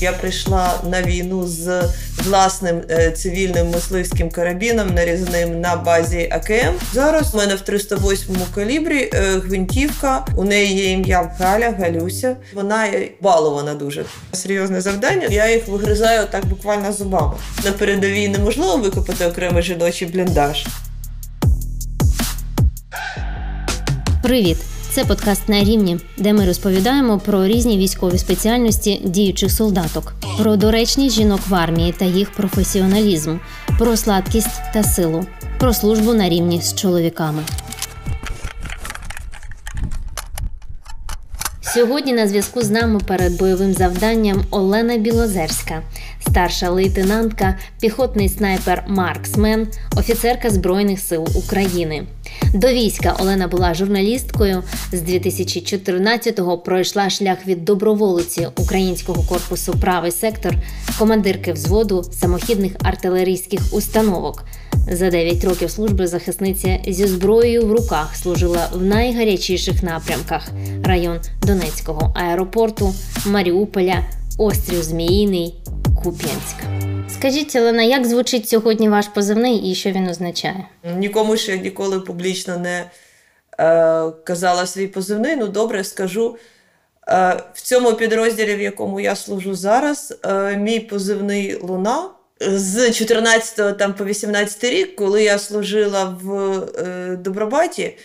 Я прийшла на війну з власним цивільним мисливським карабіном, нарізним на базі АКМ. Зараз у мене в 308-му калібрі гвинтівка, у неї є ім'я Галя, Галюся. Вона балована дуже. Серйозне завдання, я їх вигризаю так буквально зубами. На передовій неможливо викопати окремий жіночий бліндаж. Привіт! Це подкаст «На рівні», де ми розповідаємо про різні військові спеціальності діючих солдаток, про доречність жінок в армії та їх професіоналізм, про слабкість та силу, про службу на рівні з чоловіками. Сьогодні на зв'язку з нами перед бойовим завданням Олена Білозерська, старша лейтенантка, піхотний снайпер «Марксмен», офіцерка Збройних сил України. До війська Олена була журналісткою. З 2014-го пройшла шлях від доброволиці Українського корпусу «Правий сектор», командирки взводу самохідних артилерійських установок. За 9 років служби захисниця зі зброєю в руках служила в найгарячіших напрямках – район Донецького аеропорту, Маріуполя, острів Зміїний, Куп'янськ. Скажіть, Олена, як звучить сьогодні ваш позивний і що він означає? Нікому ще ніколи публічно не казала свій позивний. Ну, добре, скажу. В цьому підрозділі, в якому я служу зараз, мій позивний «Луна». З 14 по 18 рік, коли я служила в Добробаті,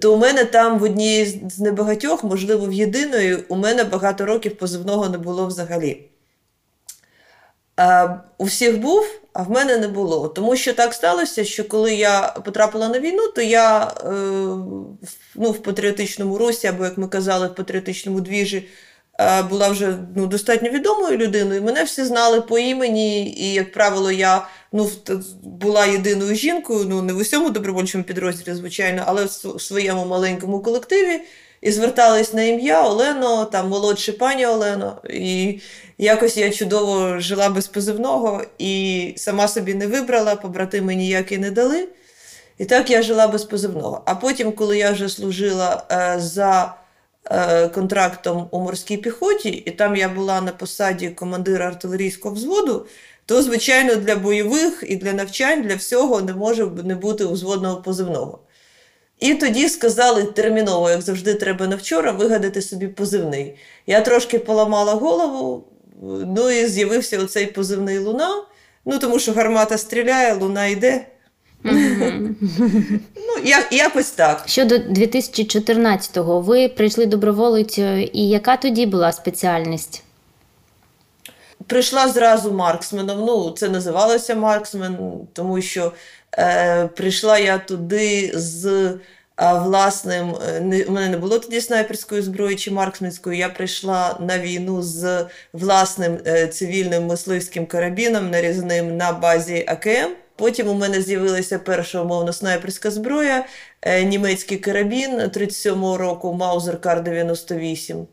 то у мене там в одній з небагатьох, можливо, в єдиної, у мене багато років позивного не було взагалі. У всіх був, а в мене не було. Тому що так сталося, що коли я потрапила на війну, то я в патріотичному русі, або, як ми казали, в патріотичному двіжі, була вже достатньо відомою людиною. Мене всі знали по імені, і, як правило, я була єдиною жінкою, не в усьому добровольчому підрозділі, звичайно, але в своєму маленькому колективі. І звертались на ім'я Олено, там, молодше пані Олено. І якось я чудово жила без позивного, і сама собі не вибрала, побратими ніякі не дали. І так я жила без позивного. А потім, коли я вже служила за контрактом у морській піхоті, і там я була на посаді командира артилерійського взводу, то, звичайно, для бойових і для навчань, для всього не може не бути взводного позивного. І тоді сказали терміново, як завжди треба на вчора, вигадати собі позивний. Я трошки поламала голову, і з'явився оцей позивний «Луна», тому що гармата стріляє, луна йде. Якось так. Щодо 2014-го, ви прийшли доброволицею, і яка тоді була спеціальність? Прийшла зразу марксменом, це називалося марксмен, тому що прийшла я туди з власним, у мене не було тоді снайперської зброї чи марксменської, я прийшла на війну з власним цивільним мисливським карабіном, нарізним на базі АКМ. Потім у мене з'явилася перша умовно снайперська зброя, німецький карабін 37-го року Mauser Kar 98.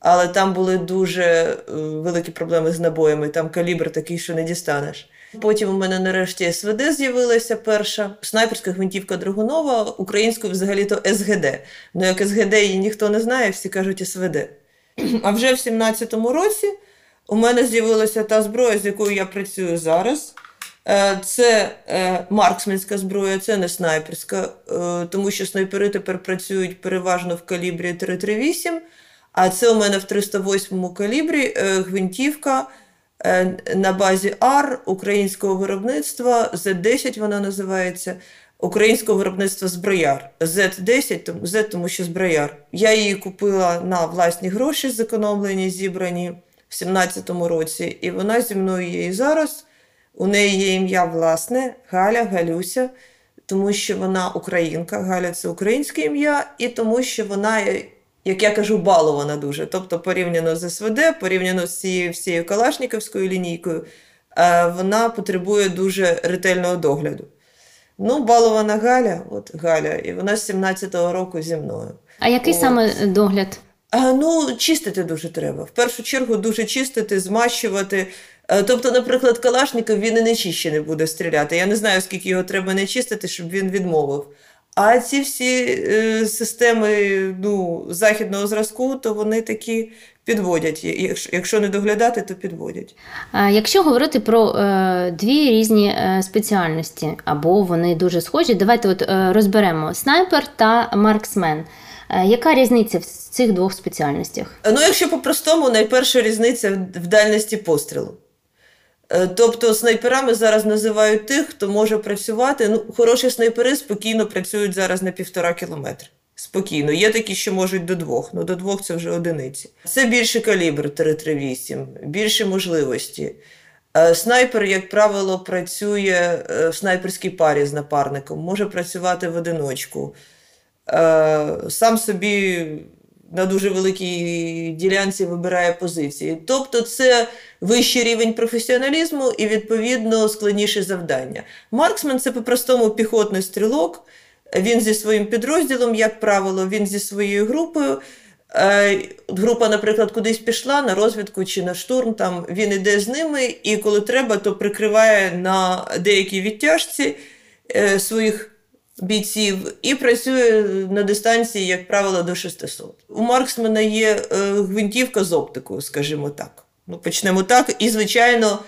Але там були дуже великі проблеми з набоями, там калібр такий, що не дістанеш. Потім у мене нарешті СВД з'явилася перша, снайперська гвинтівка Драгунова, українською взагалі-то СГД. Як СГД її ніхто не знає, всі кажуть СВД. А вже в 17-му році у мене з'явилася та зброя, з якою я працюю зараз. Це марксменська зброя, це не снайперська, тому що снайпери тепер працюють переважно в калібрі 3.38, а це у мене в 308-му калібрі гвинтівка на базі АР українського виробництва, Z10 вона називається, українського виробництва Зброяр. Z10, Z тому що Зброяр. Я її купила на власні гроші, зекономлені, зібрані в 17-му році, і вона зі мною є і зараз. У неї є ім'я власне Галя, Галюся, тому що вона українка, Галя – це українське ім'я, і тому що вона, як я кажу, балована дуже. Тобто порівняно з СВД, порівняно з всією калашніківською лінійкою, вона потребує дуже ретельного догляду. Балована Галя, от Галя, і вона з 17-го року зі мною. А який саме догляд? Чистити дуже треба. В першу чергу дуже чистити, змащувати. Тобто, наприклад, калашників він і не чищений буде стріляти. Я не знаю, скільки його треба не чистити, щоб він відмовив. А ці всі системи західного зразку, то вони такі підводять. Якщо не доглядати, то підводять. Якщо говорити про дві різні спеціальності, або вони дуже схожі, давайте от розберемо снайпер та марксмен. Яка різниця в цих двох спеціальностях? Ну, якщо по-простому, найперша різниця в дальності пострілу. Тобто снайперами зараз називають тих, хто може працювати. Ну, хороші снайпери спокійно працюють зараз на 1,5 кілометра. Спокійно. Є такі, що можуть до 2, але до 2 це вже одиниці. Це більший калібр 3.38, більше можливості. Снайпер, як правило, працює в снайперській парі з напарником, може працювати в одиночку. Сам собі на дуже великій ділянці вибирає позиції. Тобто це вищий рівень професіоналізму і, відповідно, складніше завдання. Марксмен – це по-простому піхотний стрілок. Він зі своїм підрозділом, як правило, він зі своєю групою. Група, наприклад, кудись пішла на розвідку чи на штурм, там він іде з ними і, коли треба, то прикриває на деякій відтяжці своїх бійців і працює на дистанції, як правило, до 600. У марксмена є гвинтівка з оптикою, скажімо так. Ну, почнемо так. І, звичайно,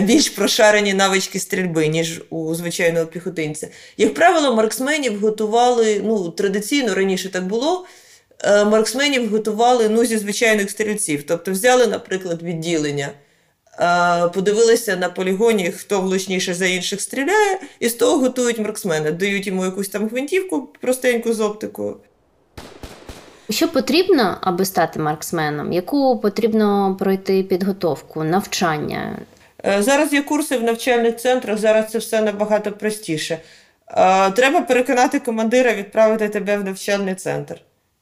більш прошарені навички стрільби, ніж у звичайного піхотинця. Як правило, марксменів готували, ну, традиційно, раніше так було, марксменів готували, ну, зі звичайних стрільців. Тобто взяли, наприклад, відділення, подивилися на полігоні, хто влучніше за інших стріляє, і з того готують марксмена. Дають йому якусь там гвинтівку простеньку з оптикою. Що потрібно, аби стати марксменом? Яку потрібно пройти підготовку, навчання? Зараз є курси в навчальних центрах, зараз це все набагато простіше. Треба переконати командира відправити тебе в навчальний центр.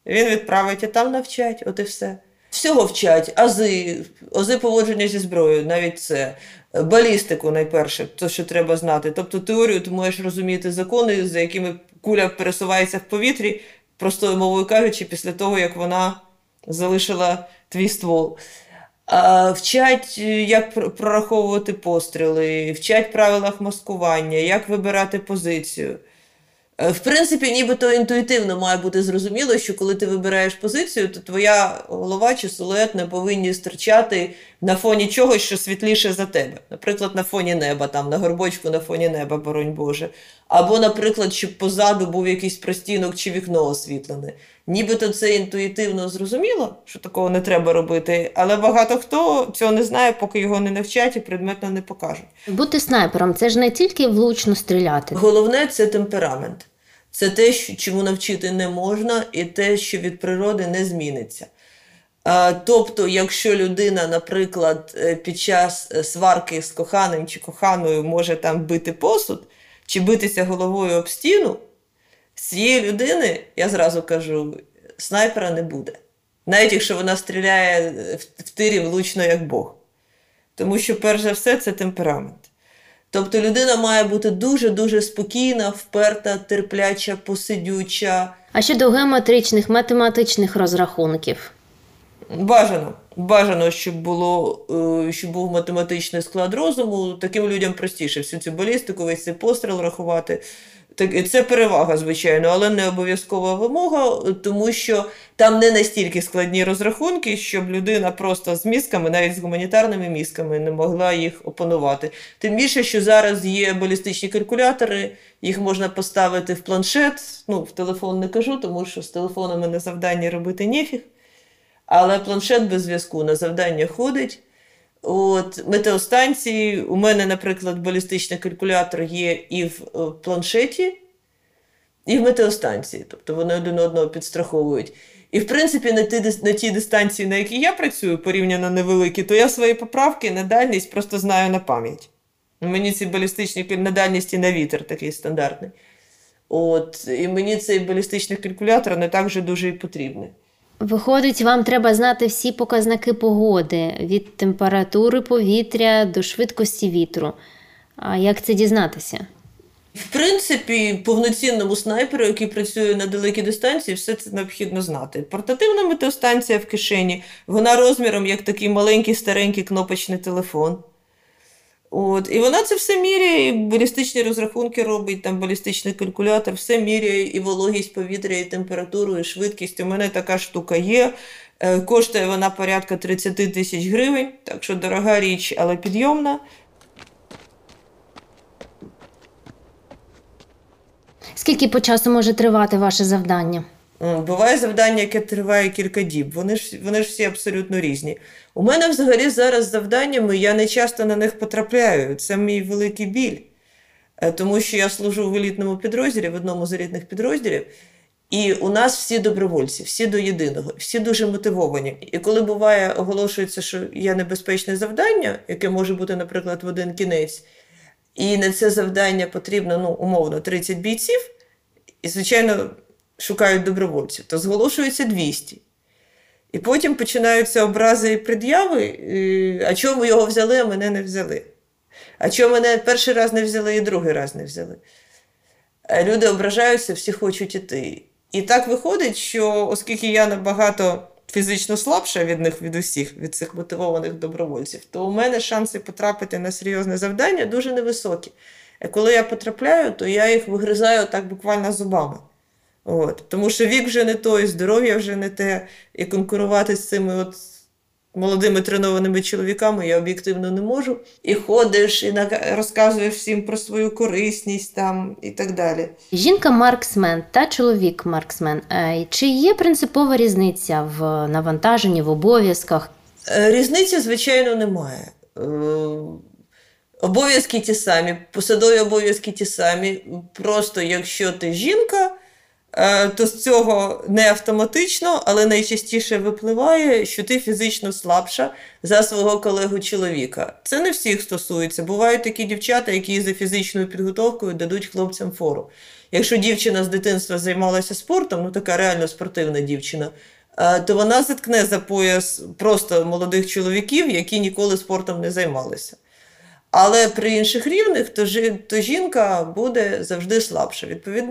Він відправить, а там навчать, от і все. Всього вчать, ази поводження зі зброєю, навіть це, балістику найперше, то, що треба знати. Тобто теорію ти можеш розуміти закони, за якими куля пересувається в повітрі, простою мовою кажучи, після того, як вона залишила твій ствол. Вчать, як прораховувати постріли, вчать правилах маскування, як вибирати позицію. В принципі, нібито інтуїтивно має бути зрозуміло, що коли ти вибираєш позицію, то твоя голова чи силует не повинні стирчати на фоні чогось, що світліше за тебе. Наприклад, на фоні неба, там, на горбочку на фоні неба, боронь Боже. Або, наприклад, щоб позаду був якийсь простінок чи вікно освітлене. Нібито це інтуїтивно зрозуміло, що такого не треба робити, але багато хто цього не знає, поки його не навчать і предметно не покажуть. Бути снайпером – це ж не тільки влучно стріляти. Головне – це темперамент. Це те, чому навчити не можна, і те, що від природи не зміниться. Тобто, якщо людина, наприклад, під час сварки з коханим чи коханою може там бити посуд чи битися головою об стіну, з цієї людини, я зразу кажу, снайпера не буде. Навіть якщо вона стріляє в тирі влучно, як Бог. Тому що, перш за все, це темперамент. Тобто людина має бути дуже-дуже спокійна, вперта, терпляча, посидюча. А щодо геометричних, математичних розрахунків? Бажано, щоб був математичний склад розуму. Таким людям простіше всю цю балістику, весь цей постріл рахувати. Це перевага, звичайно, але не обов'язкова вимога, тому що там не настільки складні розрахунки, щоб людина просто з мізками, навіть з гуманітарними мізками, не могла їх опанувати. Тим більше, що зараз є балістичні калькулятори, їх можна поставити в планшет, ну, в телефон не кажу, тому що з телефонами на завдання робити ніфіг, але планшет без зв'язку на завдання ходить. От, метеостанції, у мене, наприклад, балістичний калькулятор є і в планшеті, і в метеостанції. Тобто вони один одного підстраховують. І, в принципі, на тій дистанції, на якій я працюю, порівняно невеликі, то я свої поправки на дальність просто знаю на пам'ять. Мені ці балістичні на дальність і на вітер такий стандартний. От, і мені цей балістичний калькулятор не так же дуже і потрібний. Виходить, вам треба знати всі показники погоди, від температури повітря до швидкості вітру. А як це дізнатися? В принципі, повноцінному снайперу, який працює на далекій дистанції, все це необхідно знати. Портативна метеостанція в кишені, вона розміром як такий маленький старенький кнопочний телефон. От. І вона це все міряє, і балістичні розрахунки робить, там балістичний калькулятор, все міряє, і вологість повітря, і температуру, і швидкість. У мене така штука є. Коштує вона порядка 30 тисяч гривень, так що дорога річ, але підйомна. Скільки по часу може тривати ваше завдання? Буває завдання, яке триває кілька діб. Вони ж всі абсолютно різні. У мене взагалі зараз завданнями, я не часто на них потрапляю. Це мій великий біль. Тому що я служу в елітному підрозділі, в одному з елітних підрозділів. І у нас всі добровольці, всі до єдиного, всі дуже мотивовані. І коли буває, оголошується, що є небезпечне завдання, яке може бути, наприклад, в один кінець, і на це завдання потрібно, умовно, 30 бійців, і, звичайно, шукають добровольців, то зголошується 200. І потім починаються образи і пред'яви, а чому його взяли, а мене не взяли. А чому мене перший раз не взяли і другий раз не взяли. Люди ображаються, всі хочуть іти. І так виходить, що оскільки я набагато фізично слабша від них, від усіх, від цих мотивованих добровольців, то у мене шанси потрапити на серйозне завдання дуже невисокі. А коли я потрапляю, то я їх вигризаю так буквально зубами. От. Тому що вік вже не той, здоров'я вже не те, і конкурувати з цими молодими тренованими чоловіками я об'єктивно не можу. І ходиш, і розказуєш всім про свою корисність там, і так далі. Жінка Марксмен та чоловік Марксмен. Чи є принципова різниця в навантаженні, в обов'язках? Різниці, звичайно, немає. Обов'язки ті самі, посадові обов'язки ті самі. Просто якщо ти жінка, то з цього не автоматично, але найчастіше випливає, що ти фізично слабша за свого колегу-чоловіка. Це не всіх стосується. Бувають такі дівчата, які за фізичною підготовкою дадуть хлопцям фору. Якщо дівчина з дитинства займалася спортом, така реально спортивна дівчина, то вона заткне за пояс просто молодих чоловіків, які ніколи спортом не займалися. Але при інших рівнях, то жінка буде завжди слабша.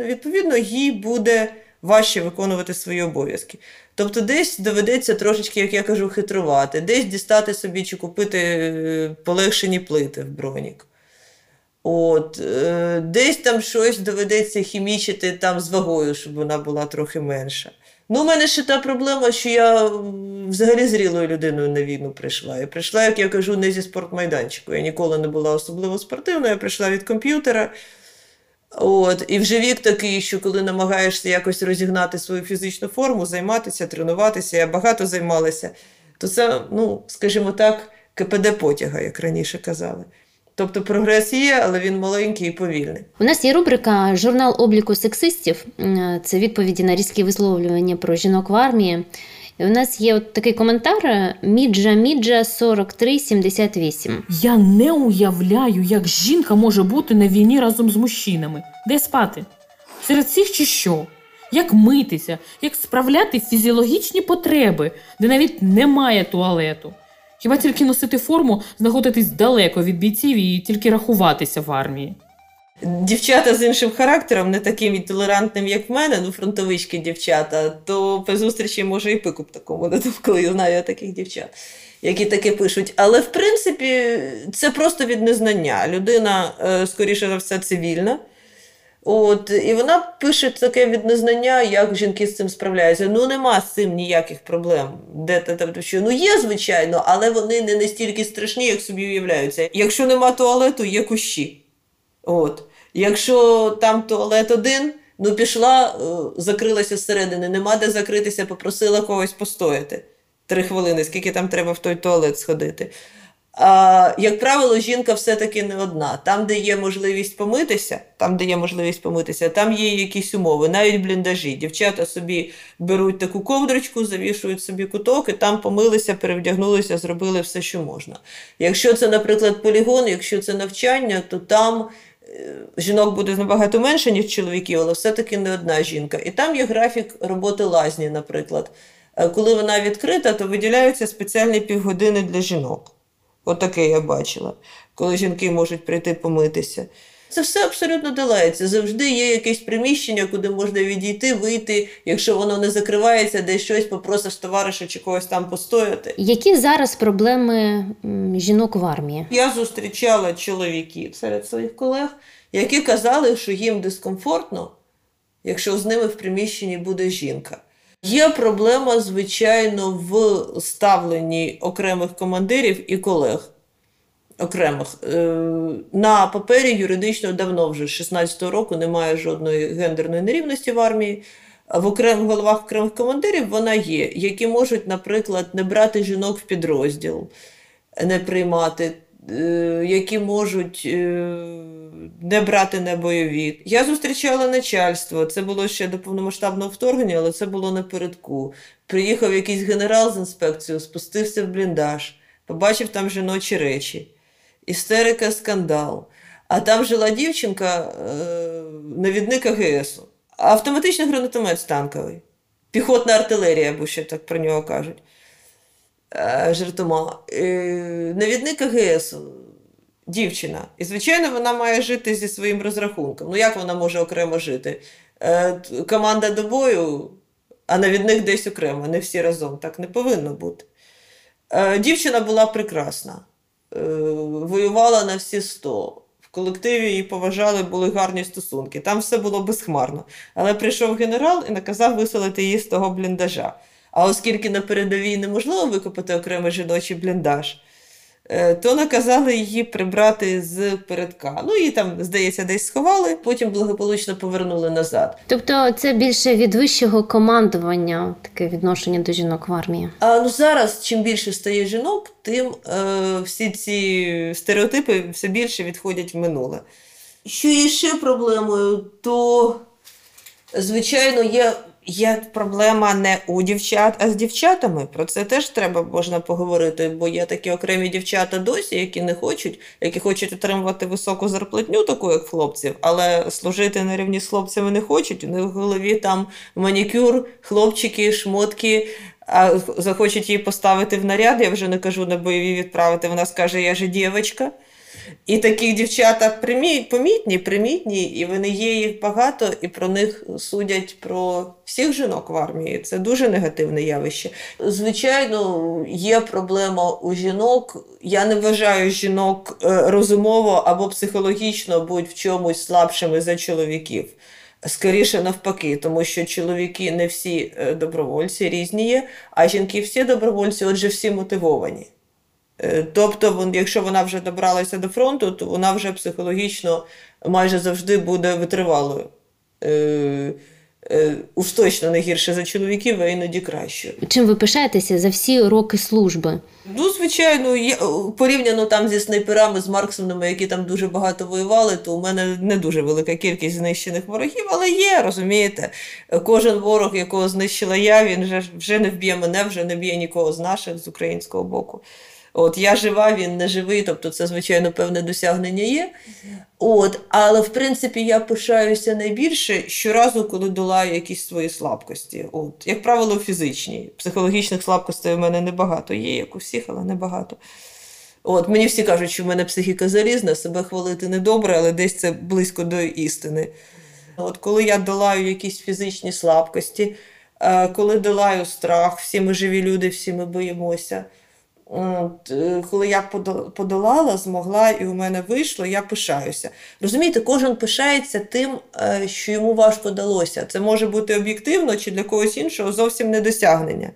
Відповідно, їй буде важче виконувати свої обов'язки. Тобто десь доведеться трошечки, як я кажу, хитрувати, десь дістати собі чи купити полегшені плити в бронік. Десь там щось доведеться хімічити там з вагою, щоб вона була трохи менша. У мене ще та проблема, що я взагалі зрілою людиною на війну прийшла. Я прийшла, як я кажу, не зі спортмайданчику. Я ніколи не була особливо спортивною, я прийшла від комп'ютера. І вже вік такий, що коли намагаєшся якось розігнати свою фізичну форму, займатися, тренуватися, я багато займалася, то це, скажімо так, КПД потяга, як раніше казали. Тобто прогрес є, але він маленький і повільний. У нас є рубрика «Журнал обліку сексистів». Це відповіді на різкі висловлювання про жінок в армії. І у нас є такий коментар «Міджа 4378». Я не уявляю, як жінка може бути на війні разом з мужчинами. Де спати? Серед всіх чи що? Як митися? Як справляти фізіологічні потреби, де навіть немає туалету? Хіба тільки носити форму, знаходитись далеко від бійців і тільки рахуватися в армії? Дівчата з іншим характером, не таким і толерантним, як в мене, фронтовички дівчата, то по зустрічі може і пику б такому надавкли, знаю я таких дівчат, які таке пишуть. Але, в принципі, це просто від незнання. Людина, скоріше за все, цивільна. І вона пише таке від незнання, як жінки з цим справляються. Нема з цим ніяких проблем. Є, звичайно, але вони не настільки страшні, як собі уявляються. Якщо нема туалету, є кущі. Якщо там туалет один, пішла, закрилася зсередини, нема де закритися, попросила когось постояти 3 хвилини, скільки там треба в той туалет сходити. Як правило, жінка все-таки не одна. Там, де є можливість помитися, там є якісь умови, навіть бліндажі. Дівчата собі беруть таку ковдрочку, завішують собі куток, і там помилися, перевдягнулися, зробили все, що можна. Якщо це, наприклад, полігон, якщо це навчання, то там жінок буде набагато менше, ніж чоловіків, але все-таки не одна жінка. І там є графік роботи лазні, наприклад. Коли вона відкрита, то виділяються спеціальні півгодини для жінок. Отаке я бачила, коли жінки можуть прийти помитися. Це все абсолютно долається. Завжди є якесь приміщення, куди можна відійти, вийти, якщо воно не закривається, десь щось попросиш товариша чи когось там постояти. Які зараз проблеми жінок в армії? Я зустрічала чоловіків серед своїх колег, які казали, що їм дискомфортно, якщо з ними в приміщенні буде жінка. Є проблема, звичайно, в ставленні окремих командирів і колег. Окремих. На папері юридично давно вже, з 16-го року, немає жодної гендерної нерівності в армії. В окремих головах окремих командирів вона є, які можуть, наприклад, не брати жінок в підрозділ, не приймати, які можуть не брати на бойові. Я зустрічала начальство, це було ще до повномасштабного вторгнення, але це було напередку. Приїхав якийсь генерал з інспекцією, спустився в бліндаж, побачив там жіночі речі. Істерика, скандал. А там жила дівчинка, навідник АГСу. Автоматичний гранатомет танковий. Піхотна артилерія, або ще так про нього кажуть. Жартома. Навідник АГСу. Дівчина. І, звичайно, вона має жити зі своїм розрахунком. Ну, як вона може окремо жити? Команда до бою, а навідник десь окремо, не всі разом. Так не повинно бути. Дівчина була прекрасна. Воювала на всі 100. В колективі її поважали, були гарні стосунки. Там все було безхмарно. Але прийшов генерал і наказав виселити її з того бліндажа. А оскільки на передовій неможливо викопати окремий жіночий бліндаж, то наказали її прибрати з передка. Ну, її там, здається, десь сховали, потім благополучно повернули назад. Тобто це більше від вищого командування, таке відношення до жінок в армії? А, ну, зараз, чим більше стає жінок, тим всі ці стереотипи все більше відходять в минуле. Що є ще проблемою, то, звичайно, є проблема не у дівчат, а з дівчатами. Про це теж можна поговорити, бо є такі окремі дівчата досі, які не хочуть, які хочуть отримувати високу зарплатню, таку як хлопців, але служити на рівні з хлопцями не хочуть. У них в голові там манікюр, хлопчики, шмотки, а захочуть її поставити в наряд, я вже не кажу на бойові відправити, вона скаже, я же дівчинка. І таких дівчат помітні, і вони є їх багато, і про них судять про всіх жінок в армії. Це дуже негативне явище. Звичайно, є проблема у жінок. Я не вважаю жінок розумово або психологічно будь в чомусь слабшими за чоловіків. Скоріше навпаки, тому що чоловіки не всі добровольці, різні є, а жінки всі добровольці, отже всі мотивовані. Тобто, якщо вона вже добралася до фронту, то вона вже психологічно майже завжди буде витривалою. Уж точно не гірше за чоловіків, а іноді краще. Чим ви пишаєтеся за всі роки служби? Ну, звичайно, порівняно там зі снайперами, з Марксменами, які там дуже багато воювали, то у мене не дуже велика кількість знищених ворогів, але є, розумієте. Кожен ворог, якого знищила я, він вже не вб'є мене, вже не б'є нікого з наших, з українського боку. От, я жива, він не живий, тобто це, звичайно, певне досягнення є. От, але, в принципі, я пишаюся найбільше щоразу, коли долаю якісь свої слабкості. От, як правило, фізичні. Психологічних слабкостей у мене небагато. Є, як у всіх, але небагато. От, мені всі кажуть, що в мене психіка залізна, себе хвалити недобре, але десь це близько до істини. От, коли я долаю якісь фізичні слабкості, коли долаю страх, всі ми живі люди, всі ми боїмося. От, коли я подолала, змогла і у мене вийшло, я пишаюся. Розумієте, кожен пишається тим, що йому важко далося. Це може бути об'єктивно чи для когось іншого зовсім не досягнення.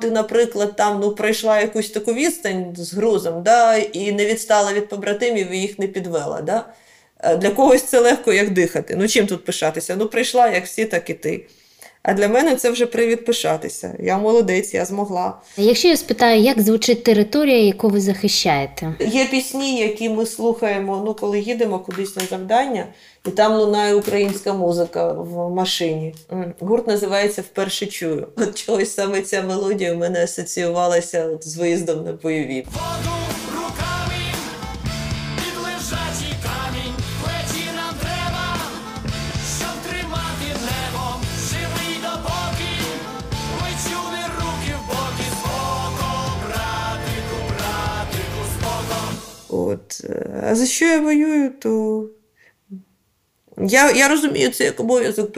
Ти, наприклад, там пройшла якусь таку відстань з грузом, да, і не відстала від побратимів і їх не підвела. Да? Для когось це легко як дихати. Ну чим тут пишатися? Ну прийшла як всі, так і ти. А для мене це вже привід пишатися. Я молодець, я змогла. Якщо я спитаю, як звучить територія, яку ви захищаєте? Є пісні, які ми слухаємо, коли їдемо кудись на завдання, і там лунає українська музика в машині. Гурт називається «Вперше чую». От чогось саме ця мелодія у мене асоціювалася з виїздом на бойові. От. А за що я воюю, то я розумію це як обов'язок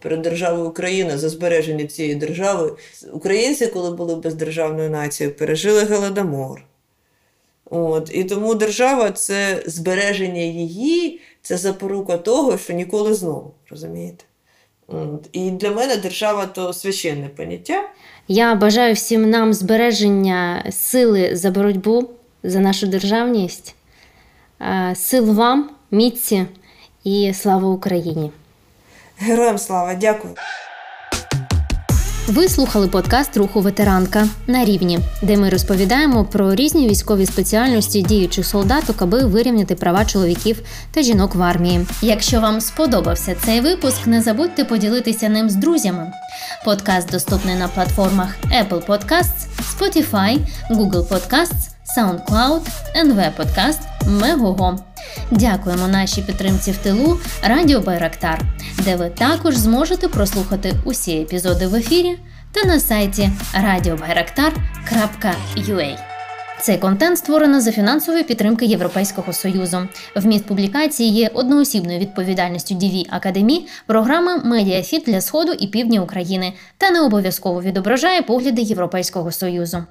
перед державою України, за збереження цієї держави. Українці, коли були бездержавною нацією, пережили Голодомор. От. І тому держава – це збереження її, це запорука того, що ніколи знову, розумієте? І для мене держава – то священне поняття. Я бажаю всім нам збереження сили за боротьбу, за нашу державність. Сил вам, міці і слава Україні! Героям слава! Дякую! Ви слухали подкаст «Руху ветеранка» «На рівні», де ми розповідаємо про різні військові спеціальності діючих солдаток, аби вирівняти права чоловіків та жінок в армії. Якщо вам сподобався цей випуск, не забудьте поділитися ним з друзями. Подкаст доступний на платформах Apple Podcasts, Spotify, Google Podcasts, Саундклауд, НВПодкаст, МЕГОГО. Дякуємо нашій підтримці в тилу Радіо Байрактар, де ви також зможете прослухати усі епізоди в ефірі та на сайті radiobayraktar.ua. Цей контент створено за фінансової підтримки Європейського Союзу. Вміст публікації є одноосібною відповідальністю DW Akademie, програми «Медіафіт» для Сходу і Півдня України та не обов'язково відображає погляди Європейського Союзу.